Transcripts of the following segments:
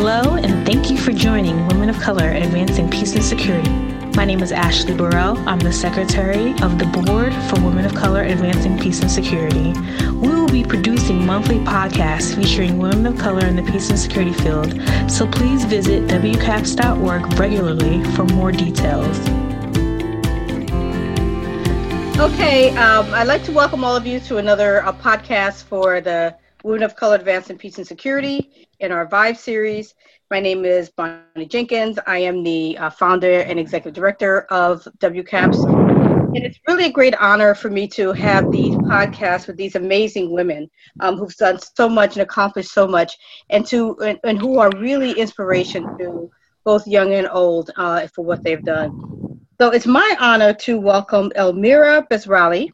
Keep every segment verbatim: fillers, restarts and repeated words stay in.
Hello, and thank you for joining Women of Color Advancing Peace and Security. My name is Ashley Burrell. I'm the Secretary of the Board for Women of Color Advancing Peace and Security. We will be producing monthly podcasts featuring women of color in the peace and security field, so please visit W C A P S dot org regularly for more details. Okay, um, I'd like to welcome all of you to another uh, podcast for the Women of Color Advancing Peace and Security in our Vive series. My name is Bonnie Jenkins. I am the uh, founder and executive director of W C A P S. And it's really a great honor for me to have these podcasts with these amazing women um, who've done so much and accomplished so much, and to and, and who are really inspiration to both young and old uh, for what they've done. So it's my honor to welcome Elmira Besrali,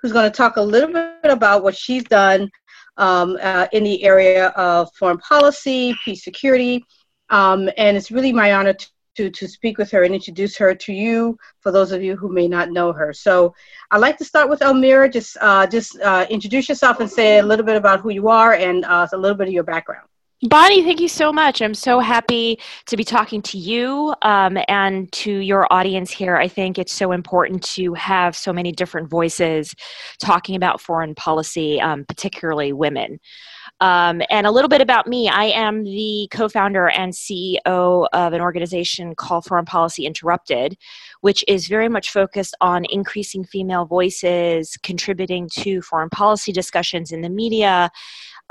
who's going to talk a little bit about what she's done Um, uh, in the area of foreign policy, peace, security, um, and it's really my honor to, to to speak with her and introduce her to you, for those of you who may not know her. So I'd like to start with Elmira. Just uh, just uh, introduce yourself and say a little bit about who you are and uh, a little bit of your background. Bonnie, thank you so much. I'm so happy to be talking to you um, and to your audience here. I think it's so important to have so many different voices talking about foreign policy, um, particularly women. Um, and a little bit about me. I am the co-founder and C E O of an organization called Foreign Policy Interrupted, which is very much focused on increasing female voices, contributing to foreign policy discussions in the media,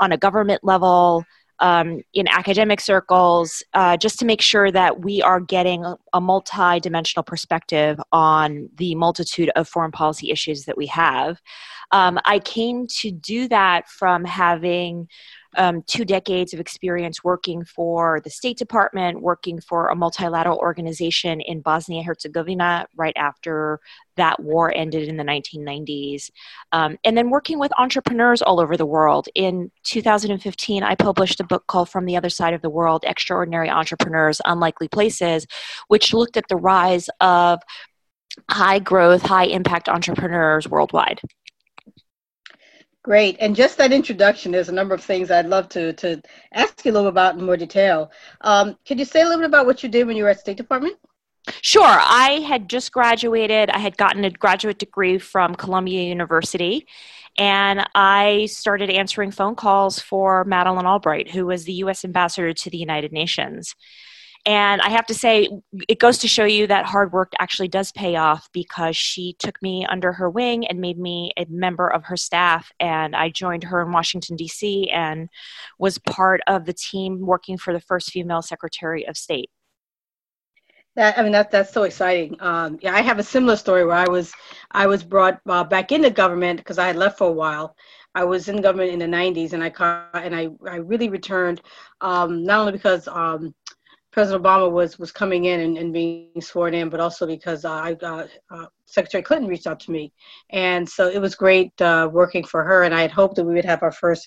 on a government level, Um, in academic circles, uh, just to make sure that we are getting a multi-dimensional perspective on the multitude of foreign policy issues that we have. Um, I came to do that from having um, two decades of experience working for the State Department, working for a multilateral organization in Bosnia and Herzegovina right after that war ended in the nineteen nineties, um, and then working with entrepreneurs all over the world. In two thousand fifteen, I published a book called From the Other Side of the World, Extraordinary Entrepreneurs, Unlikely Places, which looked at the rise of high growth, high impact entrepreneurs worldwide. Great. And just that introduction, there's a number of things I'd love to, to ask you a little about in more detail. Um, could you say a little bit about what you did when you were at State Department? Sure. I had just graduated. I had gotten a graduate degree from Columbia University, and I started answering phone calls for Madeleine Albright, who was the U S ambassador to the United Nations. And I have to say, it goes to show you that hard work actually does pay off, because she took me under her wing and made me a member of her staff. And I joined her in Washington, D C, and was part of the team working for the first female Secretary of State. That, I mean, that, that's so exciting. Um, yeah, I have a similar story where I was, I was brought uh, back into government because I had left for a while. I was in government in the nineties, and I and I, I really returned, um, not only because um, President Obama was, was coming in and, and being sworn in, but also because uh, I, uh, uh, Secretary Clinton reached out to me. And so it was great uh, working for her, and I had hoped that we would have our first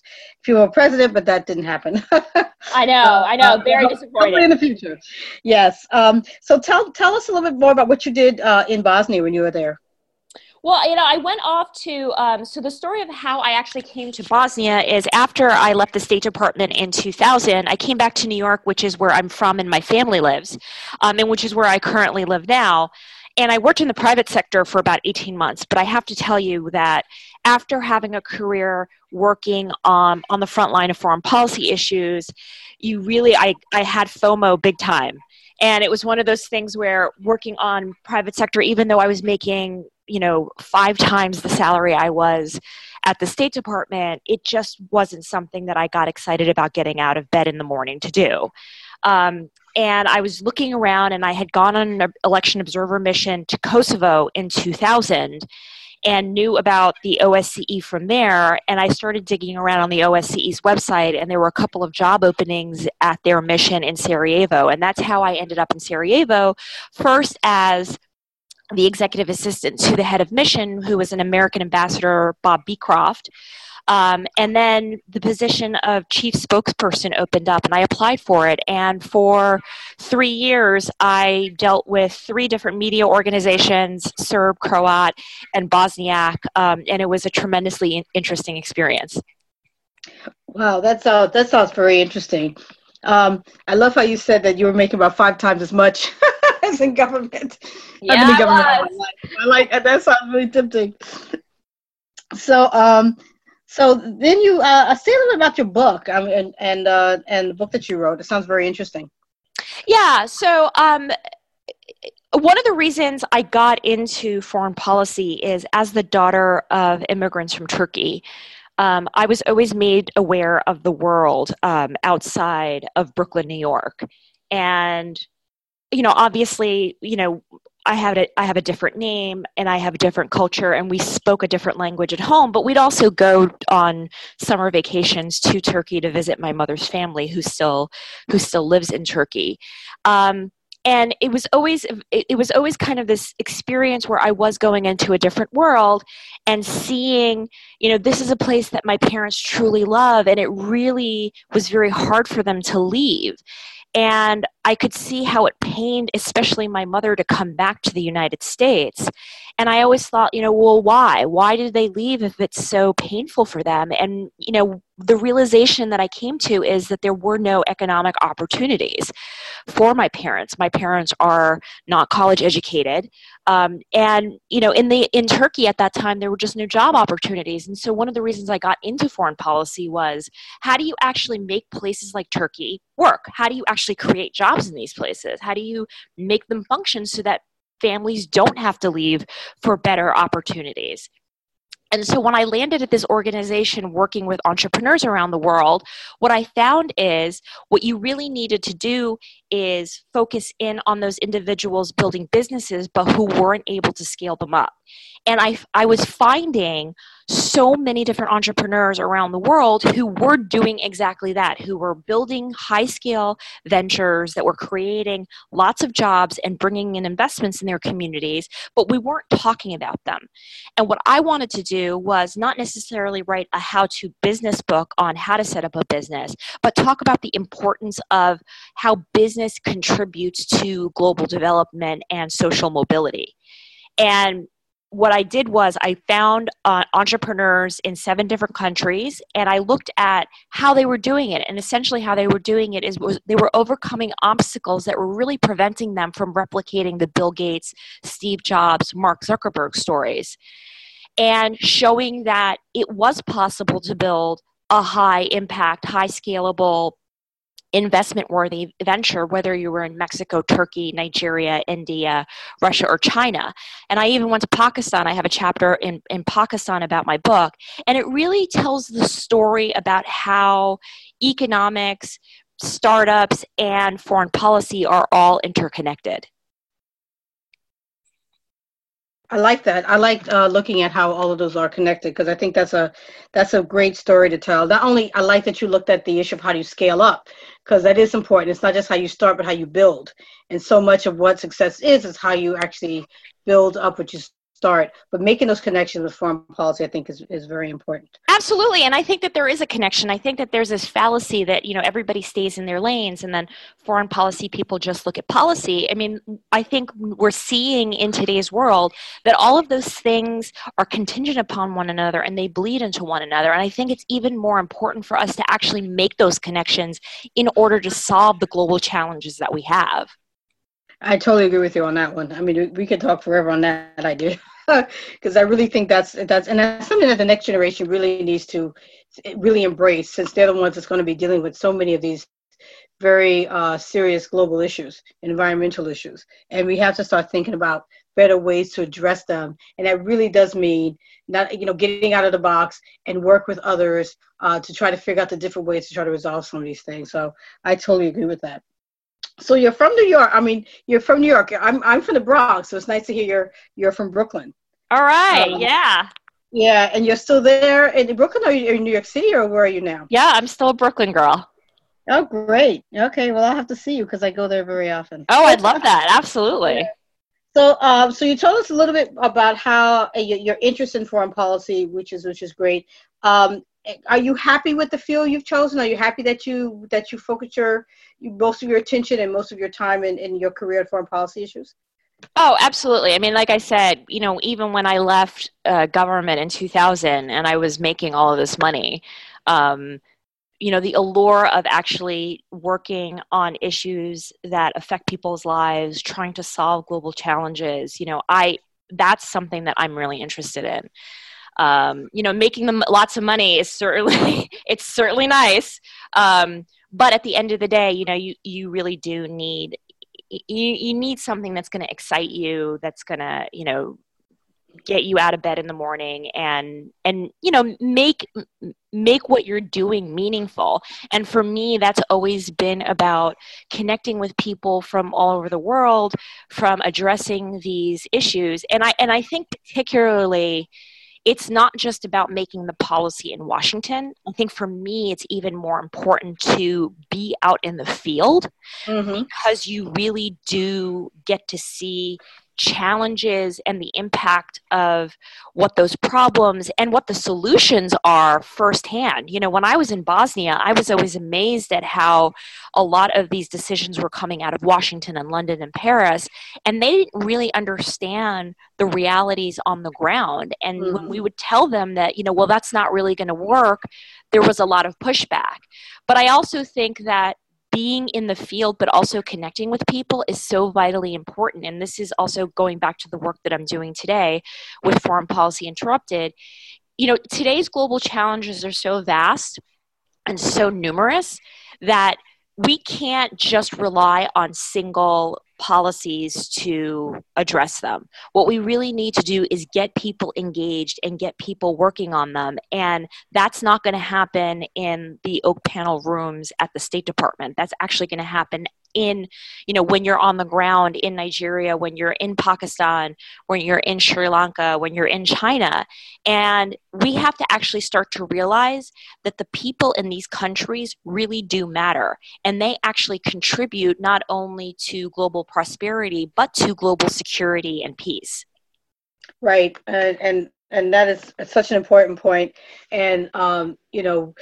female president, but that didn't happen. I know, I know, very um, disappointing. Hopefully in the future. Yes. Um, so tell, tell us a little bit more about what you did uh, in Bosnia when you were there. Well, you know, I went off to, um, so the story of how I actually came to Bosnia is after I left the State Department in two thousand, I came back to New York, which is where I'm from and my family lives, um, and which is where I currently live now. And I worked in the private sector for about eighteen months, but I have to tell you that after having a career working um, on the front line of foreign policy issues, you really, I, I had FOMO big time. And it was one of those things where working on private sector, even though I was making, you know, five times the salary I was at the State Department, it just wasn't something that I got excited about getting out of bed in the morning to do. Um, and I was looking around, and I had gone on an election observer mission to Kosovo in two thousand and knew about the O S C E from there. And I started digging around on the O S C E's website, and there were a couple of job openings at their mission in Sarajevo. And that's how I ended up in Sarajevo, first as the executive assistant to the head of mission, who was an American ambassador, Bob Beecroft. Um, and then the position of chief spokesperson opened up, and I applied for it. And for three years, I dealt with three different media organizations, Serb, Croat, and Bosniak, um, and it was a tremendously interesting experience. Wow, that sounds, that sounds very interesting. Um, I love how you said that you were making about five times as much as in government. Yeah, I've been in government all my life. I like that's really tempting. So, um, so then you uh, say a little bit about your book um, and and uh, and the book that you wrote. It sounds very interesting. Yeah. So. Um, One of the reasons I got into foreign policy is as the daughter of immigrants from Turkey, um, I was always made aware of the world um, outside of Brooklyn, New York. And, you know, obviously, you know, I had a, I have a different name and I have a different culture and we spoke a different language at home, but we'd also go on summer vacations to Turkey to visit my mother's family who still, who still lives in Turkey. Um, And it was always it was always kind of this experience where I was going into a different world and seeing, you know, this is a place that my parents truly love, and it really was very hard for them to leave. And I could see how it pained, especially my mother, to come back to the United States. And I always thought, you know, well, why? Why did they leave if it's so painful for them? And, you know, the realization that I came to is that there were no economic opportunities for my parents. My parents are not college educated. Um, and, you know, in the in Turkey at that time, there were just no job opportunities. And so one of the reasons I got into foreign policy was, how do you actually make places like Turkey work? How do you actually create jobs in these places? How do you make them function so that families don't have to leave for better opportunities? And so when I landed at this organization working with entrepreneurs around the world, what I found is what you really needed to do is focus in on those individuals building businesses, but who weren't able to scale them up. And I, I was finding so many different entrepreneurs around the world who were doing exactly that, who were building high-scale ventures that were creating lots of jobs and bringing in investments in their communities, but we weren't talking about them. And what I wanted to do was not necessarily write a how-to business book on how to set up a business, but talk about the importance of how business contributes to global development and social mobility. And what I did was I found uh, entrepreneurs in seven different countries, and I looked at how they were doing it. And essentially how they were doing it is was they were overcoming obstacles that were really preventing them from replicating the Bill Gates, Steve Jobs, Mark Zuckerberg stories, and showing that it was possible to build a high impact, high scalable, investment-worthy venture, whether you were in Mexico, Turkey, Nigeria, India, Russia, or China. And I even went to Pakistan. I have a chapter in, in Pakistan about my book. And it really tells the story about how economics, startups, and foreign policy are all interconnected. I like that. I like uh, looking at how all of those are connected, because I think that's a that's a great story to tell. Not only I like that you looked at the issue of how do you scale up, because that is important. It's not just how you start, but how you build. And so much of what success is is how you actually build up what you start. But making those connections with foreign policy, I think, is, is very important. Absolutely. And I think that there is a connection. I think that there's this fallacy that, you know, everybody stays in their lanes and then foreign policy people just look at policy. I mean, I think we're seeing in today's world that all of those things are contingent upon one another and they bleed into one another. And I think it's even more important for us to actually make those connections in order to solve the global challenges that we have. I totally agree with you on that one. I mean, we could talk forever on that idea, because I really think that's, that's, and that's something that the next generation really needs to really embrace, since they're the ones that's going to be dealing with so many of these very uh, serious global issues, environmental issues. And we have to start thinking about better ways to address them. And that really does mean not, you know, getting out of the box and work with others uh, to try to figure out the different ways to try to resolve some of these things. So I totally agree with that. So you're from New York. I mean, you're from New York. I'm I'm from the Bronx, so it's nice to hear you're you're from Brooklyn. All right. Um, yeah. Yeah, and you're still there in Brooklyn, or you're in New York City, or where are you now? Yeah, I'm still a Brooklyn girl. Oh, great. Okay, well, I'll have to see you because I go there very often. Oh, I'd love that. Absolutely. Yeah. So, um, so you told us a little bit about how uh, your interest in foreign policy, which is which is great. Um, Are you happy with the field you've chosen? Are you happy that you that you focus your most of your attention and most of your time in, in your career on foreign policy issues? Oh, absolutely. I mean, like I said, you know, even when I left uh, government in two thousand and I was making all of this money, um, you know, the allure of actually working on issues that affect people's lives, trying to solve global challenges, you know, I, that's something that I'm really interested in. Um, you know, making them lots of money is certainly, it's certainly nice. Um, but at the end of the day, you know, you, you really do need, you, you need something that's going to excite you, that's going to, you know, get you out of bed in the morning and, and, you know, make, make what you're doing meaningful. And for me, that's always been about connecting with people from all over the world, from addressing these issues. And I, and I think particularly it's not just about making the policy in Washington. I think for me, it's even more important to be out in the field mm-hmm. because you really do get to see challenges and the impact of what those problems and what the solutions are firsthand. You know, when I was in Bosnia, I was always amazed at how a lot of these decisions were coming out of Washington and London and Paris, and they didn't really understand the realities on the ground. And mm-hmm. when we would tell them that, you know, well, that's not really going to work, there was a lot of pushback. But I also think that being in the field, but also connecting with people is so vitally important. And this is also going back to the work that I'm doing today with Foreign Policy Interrupted. You know, today's global challenges are so vast and so numerous that we can't just rely on single policies to address them. What we really need to do is get people engaged and get people working on them. And that's not going to happen in the oak panel rooms at the State Department. That's actually going to happen in, you know, when you're on the ground in Nigeria, when you're in Pakistan, when you're in Sri Lanka, when you're in China. And we have to actually start to realize that the people in these countries really do matter. And they actually contribute not only to global prosperity, but to global security and peace. Right. And, and, and that is such an important point. And, um, you know,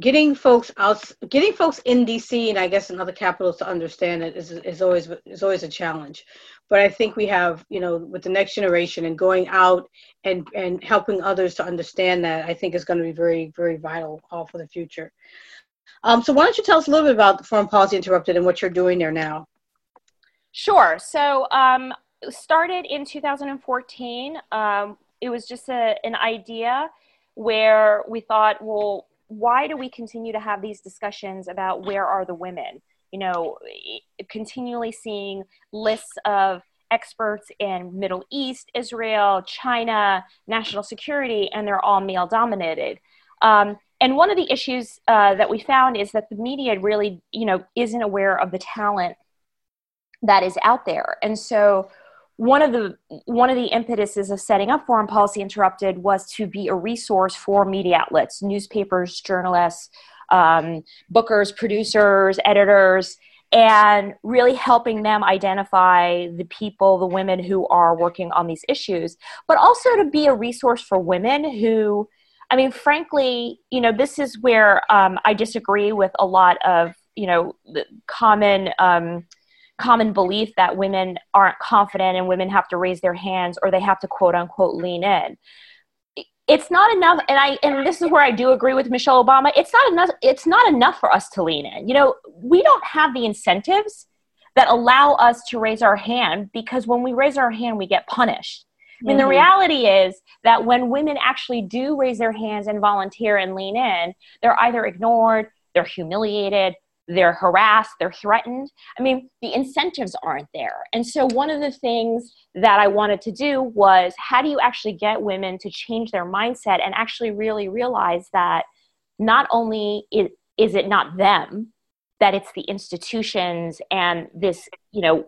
Getting folks out, getting folks in D C and I guess in other capitals to understand it is is always is always a challenge. But I think we have, you know, with the next generation and going out and and helping others to understand that, I think is going to be very very vital all for the future. Um, so why don't you tell us a little bit about the Foreign Policy Interrupted and what you're doing there now? Sure. So um, it started in two thousand fourteen. Um, it was just a, an idea where we thought, well, why do we continue to have these discussions about where are the women? You know, continually seeing lists of experts in Middle East, Israel, China, national security, and they're all male dominated. Um, and one of the issues uh, that we found is that the media really, you know, isn't aware of the talent that is out there. And so One of the one of the impetuses of setting up Foreign Policy Interrupted was to be a resource for media outlets, newspapers, journalists, um, bookers, producers, editors, and really helping them identify the people, the women who are working on these issues, but also to be a resource for women who, I mean, frankly, you know, this is where um, I disagree with a lot of, you know, the common um common belief that women aren't confident and women have to raise their hands or they have to quote unquote lean in. It's not enough. And I, and this is where I do agree with Michelle Obama. It's not enough. It's not enough for us to lean in. You know, we don't have the incentives that allow us to raise our hand because when we raise our hand, we get punished. I mean, mm-hmm. the reality is that when women actually do raise their hands and volunteer and lean in, they're either ignored, they're humiliated, they're harassed, they're threatened. I mean, the incentives aren't there. And so one of the things that I wanted to do was, how do you actually get women to change their mindset and actually really realize that not only is, is it not them, that it's the institutions and this, you know,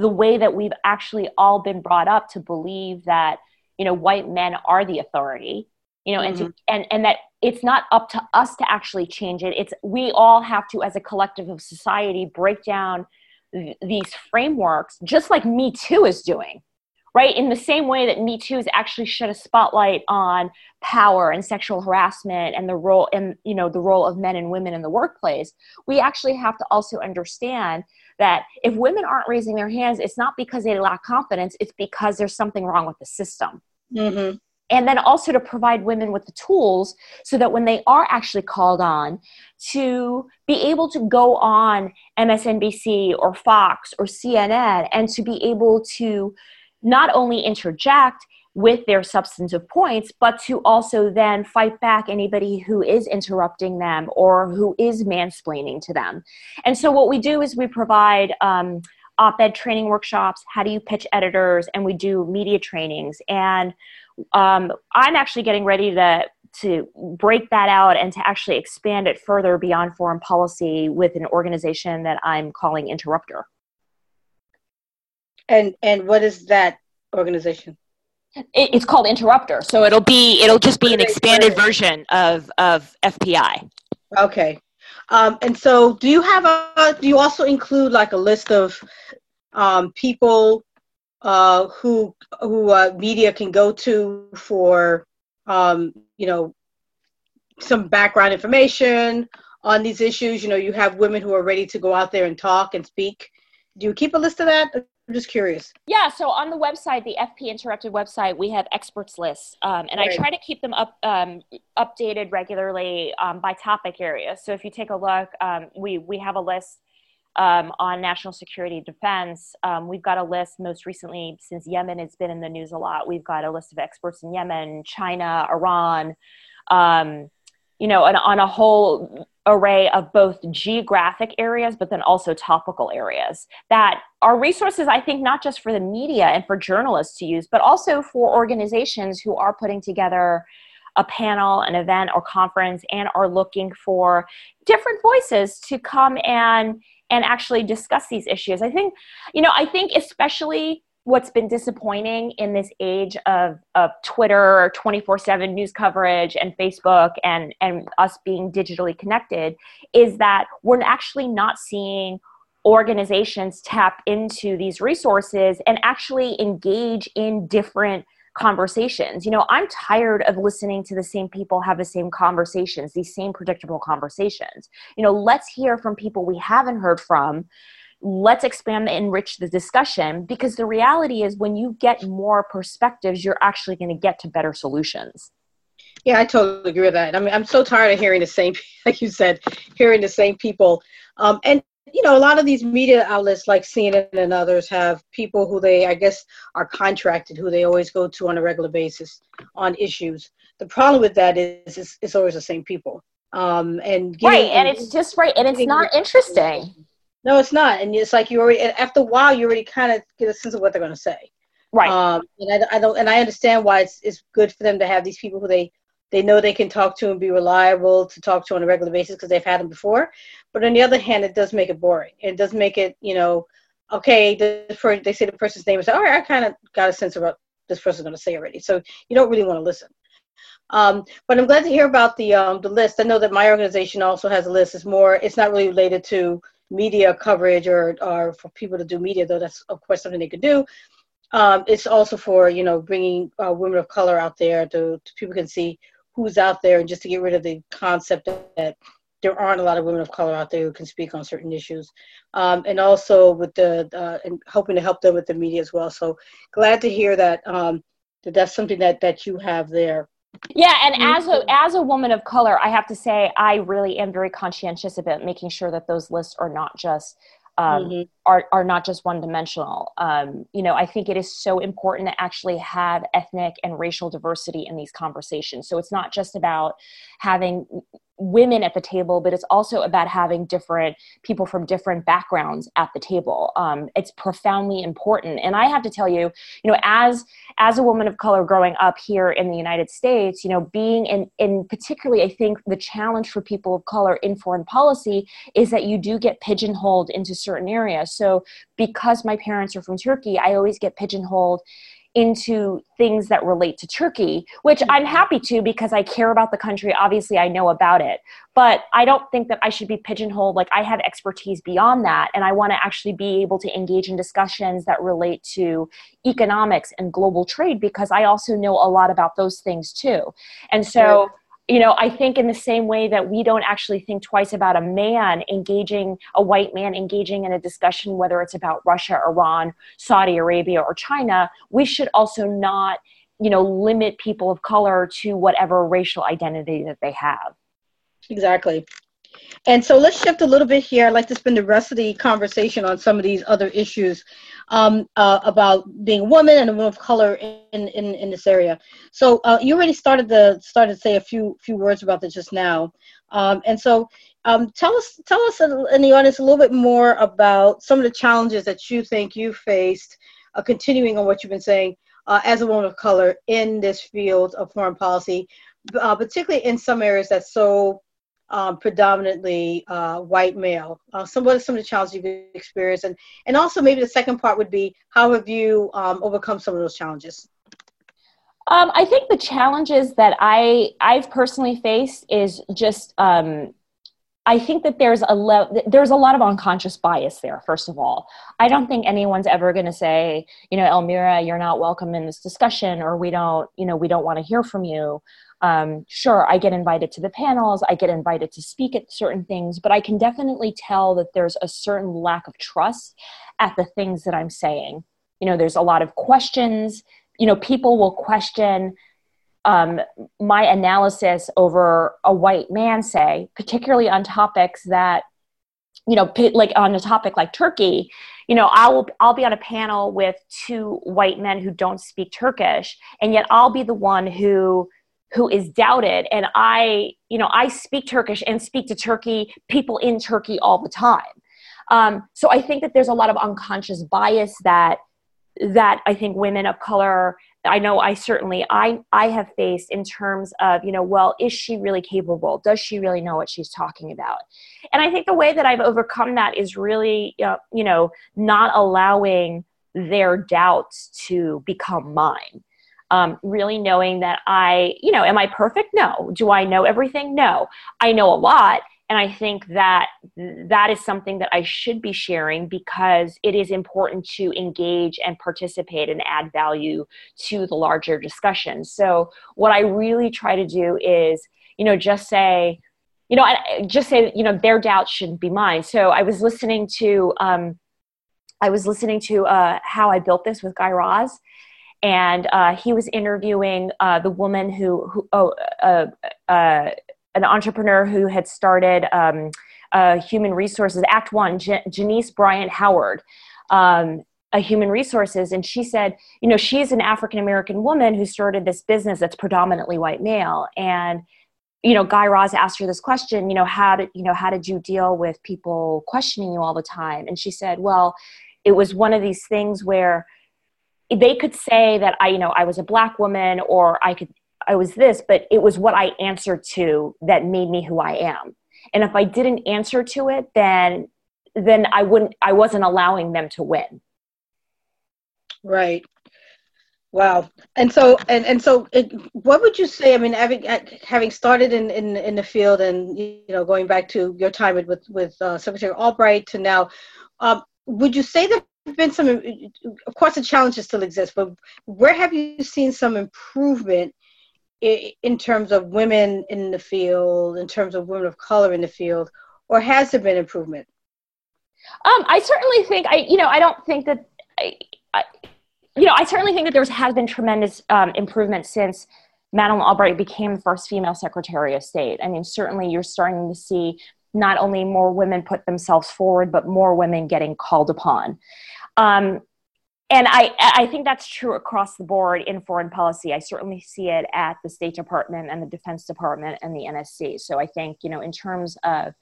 the way that we've actually all been brought up to believe that, you know, white men are the authority, you know, mm-hmm. and, to, and, and that it's not up to us to actually change it. It's we all have to, as a collective of society, break down th- these frameworks, just like Me Too is doing, right? In the same way that Me Too is actually shed a spotlight on power and sexual harassment and the role and you know the role of men and women in the workplace. We actually have to also understand that if women aren't raising their hands, it's not because they lack confidence. It's because there's something wrong with the system. Mm-hmm. and then also to provide women with the tools so that when they are actually called on to be able to go on M S N B C or Fox or C N N and to be able to not only interject with their substantive points, but to also then fight back anybody who is interrupting them or who is mansplaining to them. And so what we do is we provide um, op-ed training workshops, how do you pitch editors, and we do media trainings. And um, I'm actually getting ready to to break that out and to actually expand it further beyond foreign policy with an organization that I'm calling Interrupter. And and what is that organization? It's called Interrupter, so it'll be it'll just be an expanded version of of F P I. Okay, um, and so do you have a do you also include like a list of um, people uh, who who uh, media can go to for um, you know some background information on these issues? You know, you have women who are ready to go out there and talk and speak. Do you keep a list of that? I'm just curious. Yeah, so on the website, the F P Interrupted website, we have experts lists, um, and right. I try to keep them up um, updated regularly um, by topic area. So if you take a look, um, we we have a list um, on national security defense. Um, we've got a list most recently since Yemen has been in the news a lot. We've got a list of experts in Yemen, China, Iran, um, you know, and on a whole array of both geographic areas, but then also topical areas that are resources, I think, not just for the media and for journalists to use, but also for organizations who are putting together a panel, an event or conference and are looking for different voices to come and, and actually discuss these issues. I think, you know, I think especially what's been disappointing in this age of, of Twitter, twenty-four seven news coverage and Facebook and, and us being digitally connected is that we're actually not seeing organizations tap into these resources and actually engage in different conversations. You know, I'm tired of listening to the same people have the same conversations, these same predictable conversations. You know, let's hear from people we haven't heard from. Let's expand and enrich the discussion, because the reality is when you get more perspectives, you're actually going to get to better solutions. Yeah, I totally agree with that. I mean, I'm so tired of hearing the same, like you said, hearing the same people. Um, and, you know, a lot of these media outlets like C N N and others have people who they, I guess, are contracted, who they always go to on a regular basis on issues. The problem with that is it's, it's always the same people. Um, and getting, right, and it's just right, and it's not interesting. No, it's not. And it's like you already, after a while, you already kind of get a sense of what they're going to say. Right. Um, and I, I don't, and I understand why it's, it's good for them to have these people who they, they know they can talk to and be reliable to talk to on a regular basis because they've had them before. But on the other hand, it does make it boring. It does make it, you know, okay, the, they say the person's name and say, all right, I kind of got a sense of what this person's going to say already. So you don't really want to listen. Um, but I'm glad to hear about the, um, the list. I know that my organization also has a list. It's more, it's not really related to media coverage or, or for people to do media, though that's of course something they could do. Um, it's also for, you know, bringing uh, women of color out there to, to people can see who's out there, and just to get rid of the concept that there aren't a lot of women of color out there who can speak on certain issues. Um, and also with the, uh, and hoping to help them with the media as well. So glad to hear that, um, that that's something that, that you have there. Yeah, and as a as a woman of color, I have to say I really am very conscientious about making sure that those lists are not just um, mm-hmm. are are not just one dimensional. Um, you know, I think it is so important to actually have ethnic and racial diversity in these conversations. So it's not just about having women at the table, but it's also about having different people from different backgrounds at the table. Um, it's profoundly important. And I have to tell you, you know, as, as a woman of color growing up here in the United States, you know, being in, in particularly, I think the challenge for people of color in foreign policy is that you do get pigeonholed into certain areas. So because my parents are from Turkey, I always get pigeonholed into things that relate to Turkey, which I'm happy to because I care about the country. Obviously, I know about it, but I don't think that I should be pigeonholed. Like, I have expertise beyond that, and I want to actually be able to engage in discussions that relate to economics and global trade because I also know a lot about those things too. And so, you know, I think in the same way that we don't actually think twice about a man engaging, a white man engaging in a discussion, whether it's about Russia, Iran, Saudi Arabia, or China, we should also not you know, limit people of color to whatever racial identity that they have. Exactly. And so let's shift a little bit here. I'd like to spend the rest of the conversation on some of these other issues um, uh, about being a woman and a woman of color in, in, in this area. So uh, you already started to, started to say a few few words about this just now. Um, and so um, tell us, tell us in the audience a little bit more about some of the challenges that you think you faced, uh, continuing on what you've been saying, uh, as a woman of color in this field of foreign policy, uh, particularly in some areas that's so Um, predominantly uh, white male. Uh, so what are some of the challenges you've experienced? And, and also maybe the second part would be, how have you um, overcome some of those challenges? Um, I think the challenges that I, I've personally faced is just, um, I think that there's a, le- there's a lot of unconscious bias there, first of all. I don't think anyone's ever going to say, you know, Elmira, you're not welcome in this discussion, or we don't, you know, we don't want to hear from you. Um, sure, I get invited to the panels, I get invited to speak at certain things, but I can definitely tell that there's a certain lack of trust at the things that I'm saying. You know, there's a lot of questions, you know, people will question um, my analysis over a white man, say, particularly on topics that, you know, like on a topic like Turkey. You know, I will, I'll be on a panel with two white men who don't speak Turkish, and yet I'll be the one who who is doubted. And I, you know, I speak Turkish and speak to Turkey, people in Turkey all the time. Um, so I think that there's a lot of unconscious bias that, that I think women of color, I know I certainly, I, I have faced in terms of, you know, well, is she really capable? Does she really know what she's talking about? And I think the way that I've overcome that is really, uh, you know, not allowing their doubts to become mine. Um, really knowing that I, you know, am I perfect? No. Do I know everything? No. I know a lot. And I think that that is something that I should be sharing, because it is important to engage and participate and add value to the larger discussion. So what I really try to do is, you know, just say, you know, I, just say, you know, their doubts shouldn't be mine. So I was listening to, um, I was listening to uh, How I Built This with Guy Raz. And uh, he was interviewing uh, the woman who, who oh, uh, uh, an entrepreneur who had started um, uh, Human Resources, Act One, Jan- Janice Bryant Howard, um, a Human Resources. And she said, you know, she's an African-American woman who started this business that's predominantly white male. And, you know, Guy Raz asked her this question, you know, how did, you know, how did you deal with people questioning you all the time? And she said, well, it was one of these things where they could say that I, you know, I was a black woman, or I could, I was this, but it was what I answered to that made me who I am. And if I didn't answer to it, then, then I wouldn't, I wasn't allowing them to win. Right. Wow. And so, and, and so it, what would you say, I mean, having, having started in, in, in the field and, you know, going back to your time with, with uh, Secretary Albright to now, um, would you say that been some, of course the challenges still exist, but where have you seen some improvement in, in terms of women in the field, in terms of women of color in the field, or has there been improvement? Um, I certainly think, I, you know, I don't think that, I, I, you know, I certainly think that there has been tremendous um, improvement since Madeleine Albright became the first female Secretary of State. I mean, certainly you're starting to see not only more women put themselves forward, but more women getting called upon. Um, and I, I think that's true across the board in foreign policy. I certainly see it at the State Department and the Defense Department and the N S C. So I think, you know, in terms of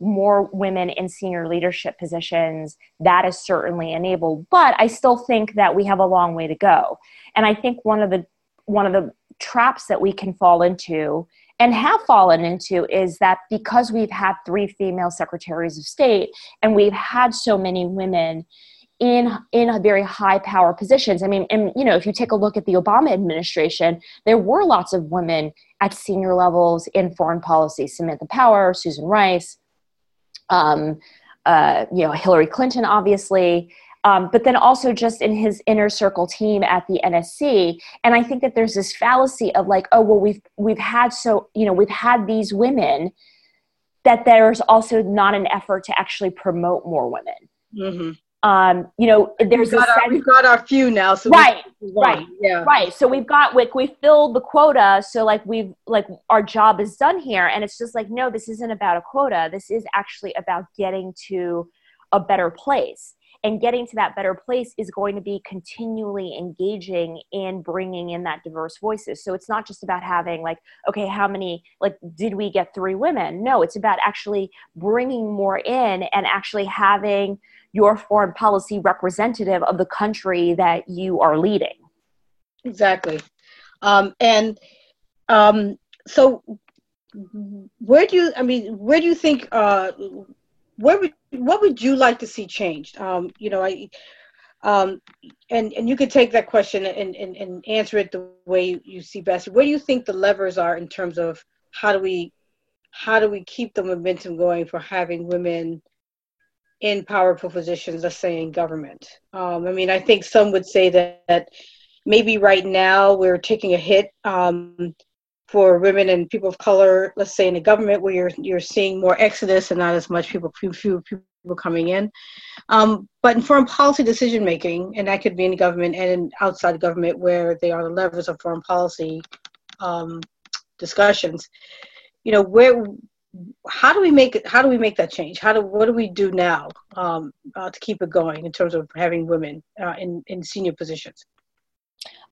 more women in senior leadership positions, that is certainly enabled. But I still think that we have a long way to go. And I think one of the one of the traps that we can fall into and have fallen into is that because we've had three female secretaries of state and we've had so many women in in very high power positions. I mean, and you know, if you take a look at the Obama administration, there were lots of women at senior levels in foreign policy: Samantha Power, Susan Rice, um, uh, you know, Hillary Clinton, obviously. Um, but then also just in his inner circle team at the N S C. And I think that there's this fallacy of like, oh, well, we've we've had so, you know, we've had these women that there's also not an effort to actually promote more women. Mm-hmm. Um, you know, there's we've got, a our, sense we've got our few now. So right, right, yeah. right. So we've got, like, we filled the quota. So like we've, like our job is done here. And it's just like, no, this isn't about a quota. This is actually about getting to a better place. And getting to that better place is going to be continually engaging and bringing in that diverse voices. So it's not just about having like, okay, how many, like, did we get three women? No, it's about actually bringing more in and actually having your foreign policy representative of the country that you are leading. Exactly. Um, and um, so where do you, I mean, where do you think, uh, Where would, what would you like to see changed? Um, you know, I, um, and, and you could take that question and, and, and answer it the way you see best. Where do you think the levers are in terms of how do we, how do we keep the momentum going for having women in powerful positions, let's say in government? Um, I mean, I think some would say that, that maybe right now we're taking a hit, um, for women and people of color, let's say in the government, where you're you're seeing more exodus and not as much people, few, few people coming in. Um, but in foreign policy decision making, and that could be in government and in outside government, where they are the levers of foreign policy um, discussions. You know, where how do we make it, how do we make that change? How do what do we do now um, uh, to keep it going in terms of having women uh, in in senior positions?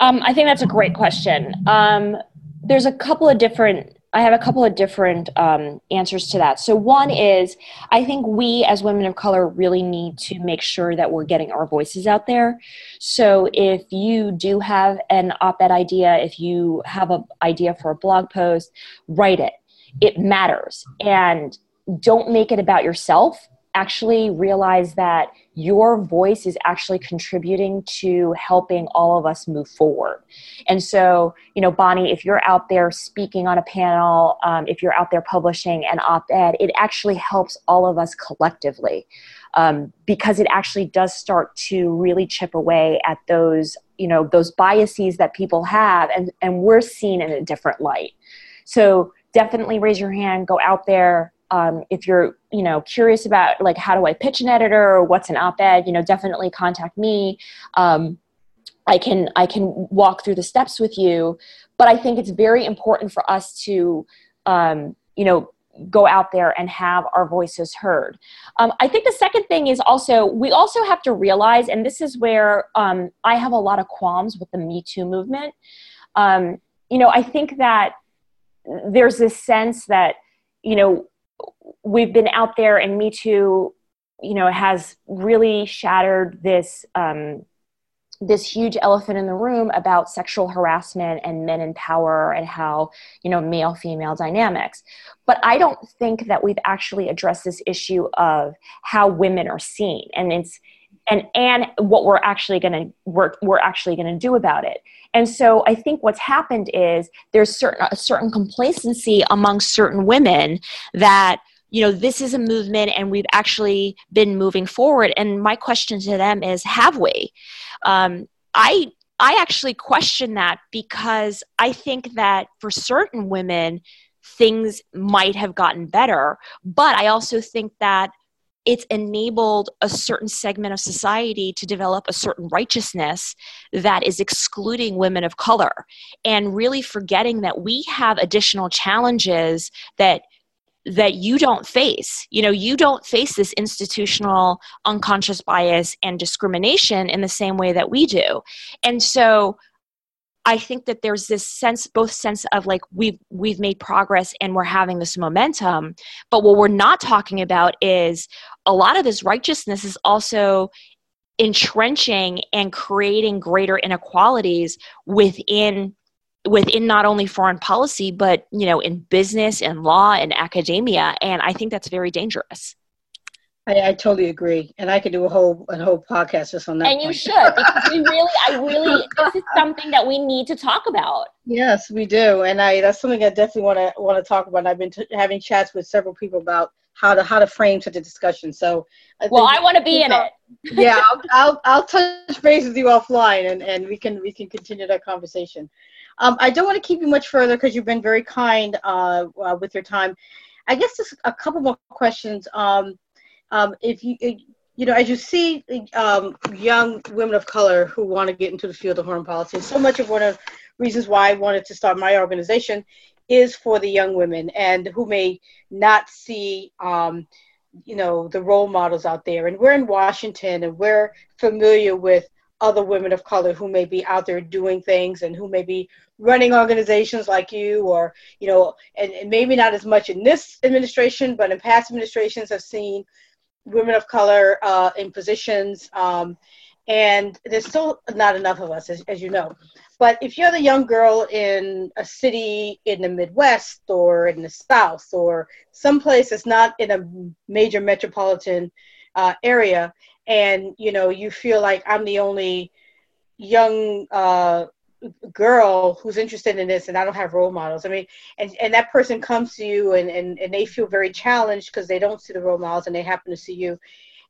Um, I think that's a great question. Um, There's a couple of different, I have a couple of different um, answers to that. So one is, I think we as women of color really need to make sure that we're getting our voices out there. So if you do have an op-ed idea, if you have an idea for a blog post, write it. It matters. And don't make it about yourself. Actually realize that your voice is actually contributing to helping all of us move forward. And so, you know, Bonnie, if you're out there speaking on a panel, um, if you're out there publishing an op-ed, it actually helps all of us collectively um, because it actually does start to really chip away at those, you know, those biases that people have, and, and we're seen in a different light. So definitely raise your hand, go out there. Um, if you're, you know, curious about like, how do I pitch an editor or what's an op-ed, you know, definitely contact me. Um, I can, I can walk through the steps with you, but I think it's very important for us to, um, you know, go out there and have our voices heard. Um, I think the second thing is also, we also have to realize, and this is where um, I have a lot of qualms with the Me Too movement. Um, you know, I think that there's this sense that, you know, we've been out there, and Me Too, you know, has really shattered this um, this huge elephant in the room about sexual harassment and men in power and how, you know, male-female dynamics. But I don't think that we've actually addressed this issue of how women are seen, and it's and and what we're actually going to work we're actually going to do about it. And so I think what's happened is there's certain a certain complacency among certain women that, you know, this is a movement and we've actually been moving forward. And my question to them is, have we? Um, I I actually question that because I think that for certain women, things might have gotten better. But I also think that it's enabled a certain segment of society to develop a certain righteousness that is excluding women of color and really forgetting that we have additional challenges that that you don't face. You know, you don't face this institutional unconscious bias and discrimination in the same way that we do. And so I think that there's this sense, both sense of like, we've, we've made progress and we're having this momentum, but what we're not talking about is a lot of this righteousness is also entrenching and creating greater inequalities within within not only foreign policy, but, you know, in business and law and academia. And I think that's very dangerous. I, I totally agree. And I could do a whole a whole podcast just on that. And you should, because we really, I really, this is something that we need to talk about. Yes, we do. And I that's something I definitely want to want to talk about. And I've been t- having chats with several people about how to how to frame such a discussion. So, I well, I want to be in I'll, it. yeah, I'll, I'll I'll touch base with you offline, and, and we can we can continue that conversation. Um, I don't want to keep you much further because you've been very kind uh, uh, with your time. I guess just a couple more questions. Um, um, if you, you know, as you see um, young women of color who want to get into the field of foreign policy, so much of one of the reasons why I wanted to start my organization is for the young women and who may not see, um, you know, the role models out there. And we're in Washington and we're familiar with other women of color who may be out there doing things and who may be running organizations like you, or, you know, and, and maybe not as much in this administration, but in past administrations have seen women of color uh, in positions. Um, and there's still not enough of us, as, as you know. But if you're the young girl in a city in the Midwest or in the South or someplace that's not in a major metropolitan uh, area, and, you know, you feel like I'm the only young uh, girl who's interested in this and I don't have role models. I mean, and, and that person comes to you and, and, and they feel very challenged because they don't see the role models and they happen to see you.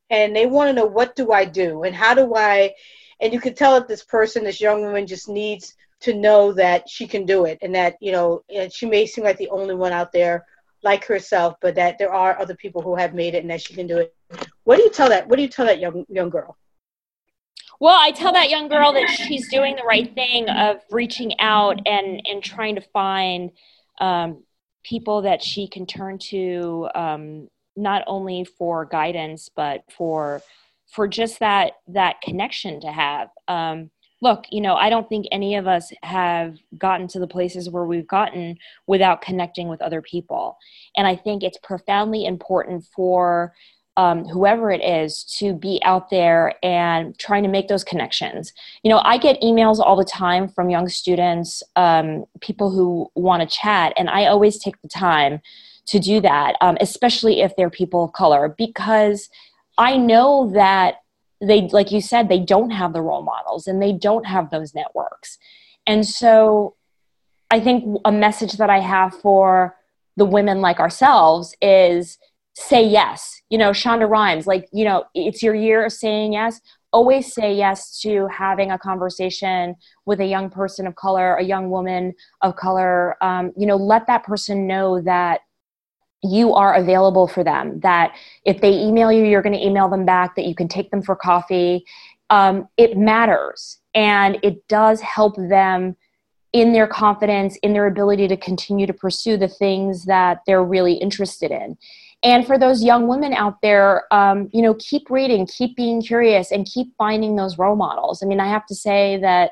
And they want to know, what do I do? And how do I, and you can tell that this person, this young woman just needs to know that she can do it. And that, you know, and she may seem like the only one out there like herself, but that there are other people who have made it and that she can do it. What do you tell that? What do you tell that young young girl? Well, I tell that young girl that she's doing the right thing of reaching out and, and trying to find um, people that she can turn to, um, not only for guidance, but for for just that that connection to have. Um, Look, you know, I don't think any of us have gotten to the places where we've gotten without connecting with other people. And I think it's profoundly important for um, whoever it is to be out there and trying to make those connections. You know, I get emails all the time from young students, um, people who want to chat, and I always take the time to do that, um, especially if they're people of color, because I know that they, like you said, they don't have the role models and they don't have those networks. And so I think a message that I have for the women like ourselves is say yes. You know, Shonda Rhimes, like, you know, it's your year of saying yes. Always say yes to having a conversation with a young person of color, a young woman of color. Um, you know, let that person know that you are available for them, that if they email you, you're going to email them back, that you can take them for coffee. Um, it matters. And it does help them in their confidence, in their ability to continue to pursue the things that they're really interested in. And for those young women out there, um, you know, keep reading, keep being curious, and keep finding those role models. I mean, I have to say that,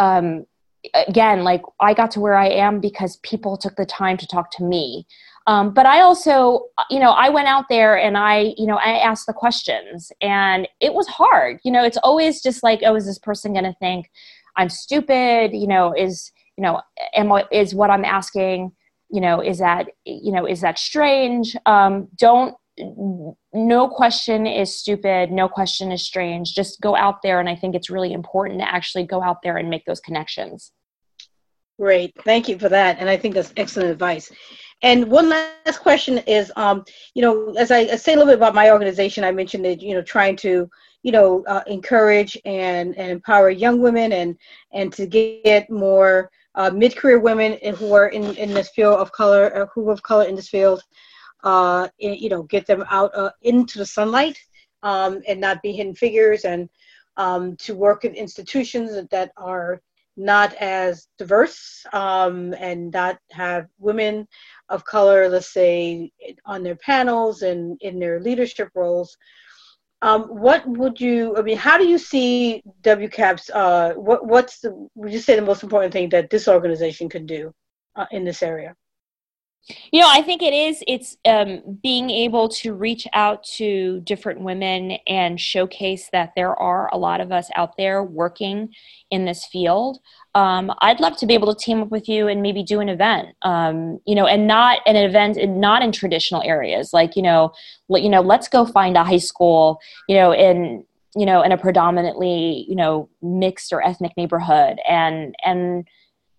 um, again, like, I got to where I am because people took the time to talk to me. Um, but I also, you know, I went out there and I, you know, I asked the questions, and it was hard. You know, it's always just like, oh, is this person going to think I'm stupid? You know, is, you know, am I, is what I'm asking, you know, is that, you know, is that strange? Um, don't, no question is stupid. No question is strange. Just go out there. And I think it's really important to actually go out there and make those connections. Great. Thank you for that. And I think that's excellent advice. And one last question is, um, you know, as I, I say a little bit about my organization, I mentioned that, you know, trying to, you know, uh, encourage and, and empower young women and, and to get more uh, mid-career women who are in, in this field of color, or who of color in this field, uh, in, you know, get them out uh, into the sunlight um, and not be hidden figures, and um, to work in institutions that, that are not as diverse um, and not have women of color, let's say, on their panels and in their leadership roles. Um, what would you, I mean, how do you see W CAPS, uh, what, what's the, would you say the most important thing that this organization can do uh, in this area? You know, I think it is, it's um, being able to reach out to different women and showcase that there are a lot of us out there working in this field. Um, I'd love to be able to team up with you and maybe do an event, um, you know, and not an event, in, not in traditional areas. Like, you know, let, you know, let's go find a high school, you know, in, you know, in a predominantly, you know, mixed or ethnic neighborhood, and, and,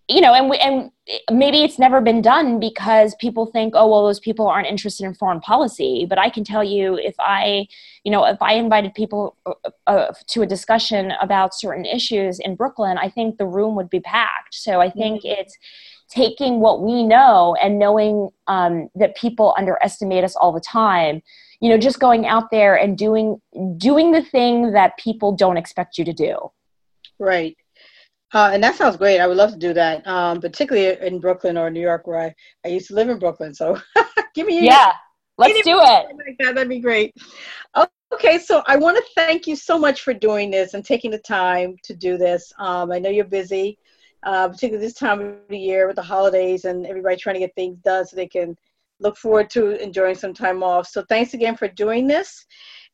you know, and we, and maybe it's never been done because people think, oh, well, those people aren't interested in foreign policy. But I can tell you, if I, you know, if I invited people uh, to a discussion about certain issues in Brooklyn, I think the room would be packed. So I think mm-hmm. it's taking what we know and knowing um, that people underestimate us all the time. you know, just going out there and doing, doing the thing that people don't expect you to do. Right. Uh, and that sounds great. I would love to do that, um, particularly in Brooklyn or New York, where I, I used to live in Brooklyn. So give me yeah, let's do it. Like that. That'd be great. Okay, so I want to thank you so much for doing this and taking the time to do this. Um, I know you're busy, uh, particularly this time of the year with the holidays and everybody trying to get things done so they can look forward to enjoying some time off. So thanks again for doing this.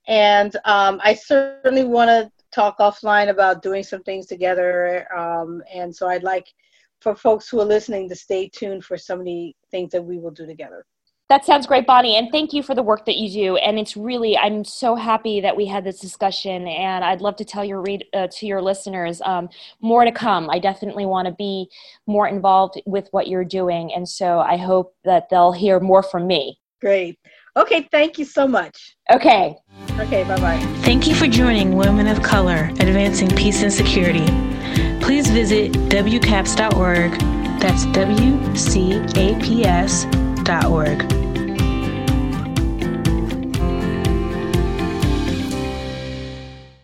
And um, I certainly want to talk offline about doing some things together. Um, and so I'd like for folks who are listening to stay tuned for some of the things that we will do together. That sounds great, Bonnie. And thank you for the work that you do. And it's really, I'm so happy that we had this discussion, and I'd love to tell your read uh, to your listeners, um, more to come. I definitely want to be more involved with what you're doing. And so I hope that they'll hear more from me. Great. Okay, thank you so much. Okay. Okay, bye-bye. Thank you for joining Women of Color, Advancing Peace and Security. Please visit W C A P S dot org. That's W C A P S dot org.